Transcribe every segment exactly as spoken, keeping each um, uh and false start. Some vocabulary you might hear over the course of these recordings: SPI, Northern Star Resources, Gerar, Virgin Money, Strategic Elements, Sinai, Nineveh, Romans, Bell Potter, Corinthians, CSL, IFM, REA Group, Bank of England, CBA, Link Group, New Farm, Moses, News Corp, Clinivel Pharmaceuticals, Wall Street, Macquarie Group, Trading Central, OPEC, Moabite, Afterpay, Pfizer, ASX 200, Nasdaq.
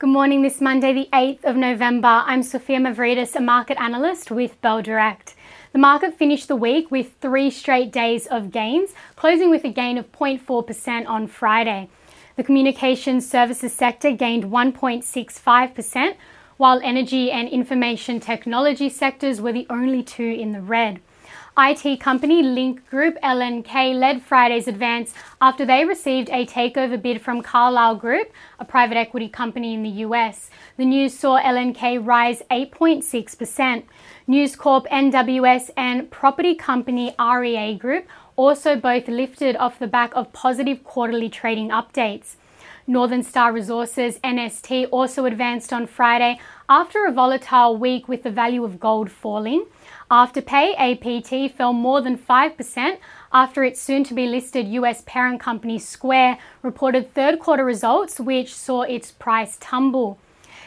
Good morning, this Monday, the eighth of November. I'm Sophia Mavridis, a market analyst with Bell Direct. The market finished the week with three straight days of gains, closing with a gain of zero point four percent on Friday. The communications services sector gained one point six five percent, while energy and information technology sectors were the only two in the red. I T company Link Group L N K led Friday's advance after they received a takeover bid from Carlyle Group, a private equity company in the U S. The news saw L N K rise eight point six percent. News Corp, N W S and property company R E A Group also both lifted off the back of positive quarterly trading updates. Northern Star Resources, N S T, also advanced on Friday after a volatile week with the value of gold falling. Afterpay, A P T, fell more than five percent after its soon-to-be listed U S parent company Square reported third-quarter results, which saw its price tumble.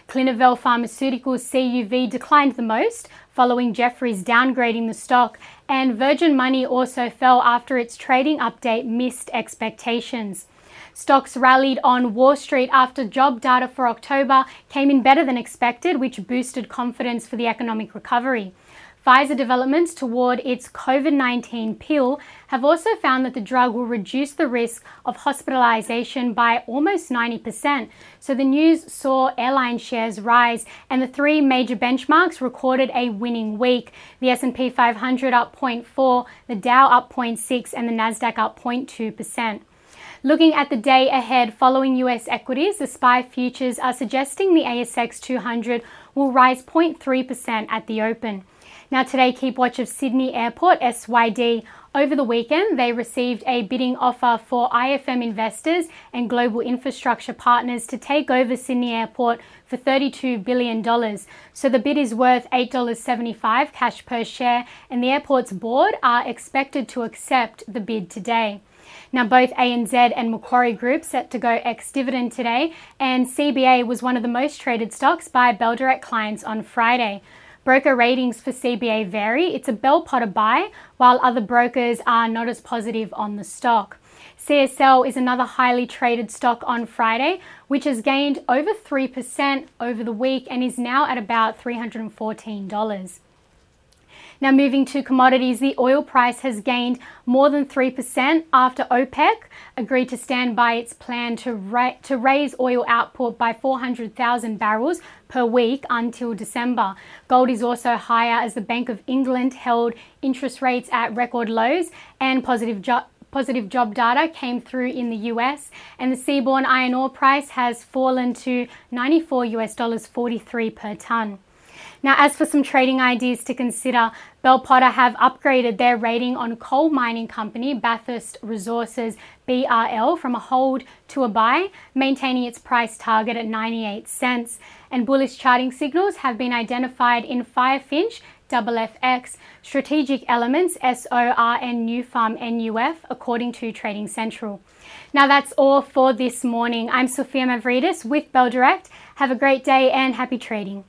Clinivel Pharmaceuticals, C U V, declined the most, following Jefferies downgrading the stock, and Virgin Money also fell after its trading update missed expectations. Stocks rallied on Wall Street after job data for October came in better than expected, which boosted confidence for the economic recovery. Pfizer developments toward its COVID nineteen pill have also found that the drug will reduce the risk of hospitalization by almost ninety percent, so the news saw airline shares rise, and the three major benchmarks recorded a winning week. The S and P five hundred up zero point four percent, the Dow up zero point six percent, and the Nasdaq up zero point two percent. Looking at the day ahead following U S equities, the S P I futures are suggesting the A S X two hundred will rise zero point three percent at the open. Now today, keep watch of Sydney Airport, S Y D. Over the weekend, they received a bidding offer for I F M investors and global infrastructure partners to take over Sydney Airport for thirty-two billion dollars. So the bid is worth eight dollars seventy-five cash per share, and the airport's board are expected to accept the bid today. Now, both A N Z and Macquarie Group set to go ex-dividend today, and C B A was one of the most traded stocks by Bell Direct clients on Friday. Broker ratings for C B A vary. It's a Bell Potter buy, while other brokers are not as positive on the stock. C S L is another highly traded stock on Friday, which has gained over three percent over the week and is now at about three hundred fourteen dollars. Now moving to commodities, the oil price has gained more than three percent after OPEC agreed to stand by its plan to, ra- to raise oil output by four hundred thousand barrels per week until December. Gold is also higher as the Bank of England held interest rates at record lows, and positive jo- positive job data came through in the U S, and the seaborne iron ore price has fallen to ninety-four US dollars forty-three per tonne. Now, as for some trading ideas to consider, Bell Potter have upgraded their rating on coal mining company Bathurst Resources, B R L, from a hold to a buy, maintaining its price target at ninety-eight cents. And bullish charting signals have been identified in Firefinch, F F X, Strategic Elements, S O R, and New Farm, N U F, according to Trading Central. Now that's all for this morning. I'm Sophia Mavridis with Bell Direct. Have a great day and happy trading.